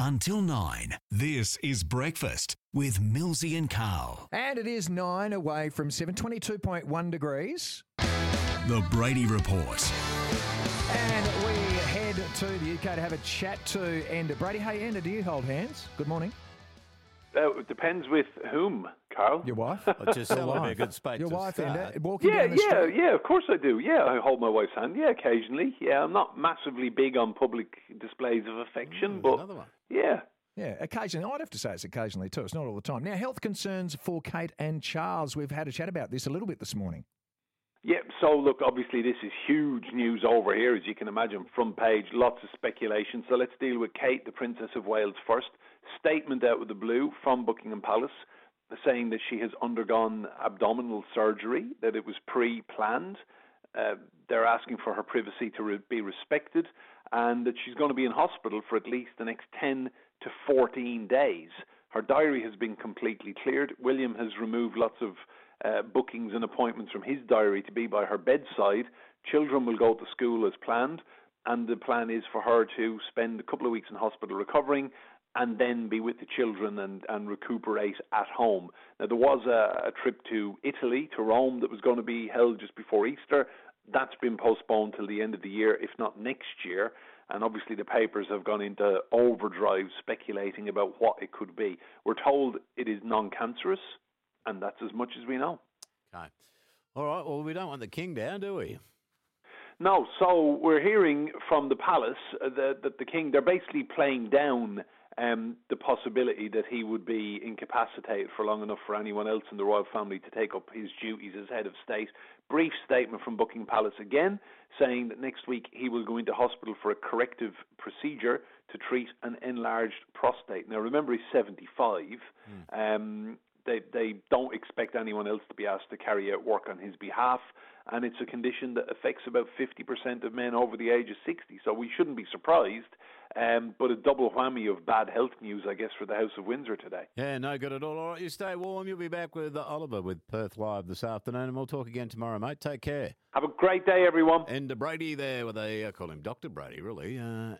until 9. This is Breakfast with Millsy and Carl. And it is 9 away from 7, 22.1 degrees. The Brady Report. And we head to the UK to have a chat to Enda Brady. Hey, Enda, do you hold hands? Good morning. It depends with whom, Carl. Your wife? I just thought it would be a good space. Your wife, Enda, walking down the street? Yeah, of course I do. Yeah, I hold my wife's hand. Yeah, occasionally. Yeah, I'm not massively big on public displays of affection, but another one. Yeah. Yeah, occasionally. I'd have to say it's occasionally too. It's not all the time. Now, health concerns for Kate and Charles. We've had a chat about this a little bit this morning. Yeah, so look, obviously this is huge news over here, as you can imagine, front page, lots of speculation. So let's deal with Kate, the Princess of Wales, first. Statement out of the blue from Buckingham Palace saying that she has undergone abdominal surgery, that it was pre-planned. They're asking for her privacy to be respected, and that she's going to be in hospital for at least the next 10 to 14 days. Her diary has been completely cleared. William has removed lots of bookings and appointments from his diary to be by her bedside. Children will go to school as planned, and the plan is for her to spend a couple of weeks in hospital recovering and then be with the children and recuperate at home. Now, there was a trip to Italy, to Rome, that was going to be held just before Easter. That's been postponed till the end of the year, if not next year. And obviously the papers have gone into overdrive speculating about what it could be. We're told it is non-cancerous, and that's as much as we know. Okay. All right, well, we don't want the king down, do we? No, so we're hearing from the palace that the king, they're basically playing down the possibility that he would be incapacitated for long enough for anyone else in the royal family to take up his duties as head of state. Brief statement from Buckingham Palace again, saying that next week he will go into hospital for a corrective procedure to treat an enlarged prostate. Now, remember, he's 75. They don't expect anyone else to be asked to carry out work on his behalf, and it's a condition that affects about 50% of men over the age of 60, so we shouldn't be surprised, but a double whammy of bad health news, I guess, for the House of Windsor today. Yeah, no good at all. All right, you stay warm. You'll be back with Oliver with Perth Live this afternoon, and we'll talk again tomorrow, mate. Take care. Have a great day, everyone. And Brady there, well, they call him Dr. Brady, really.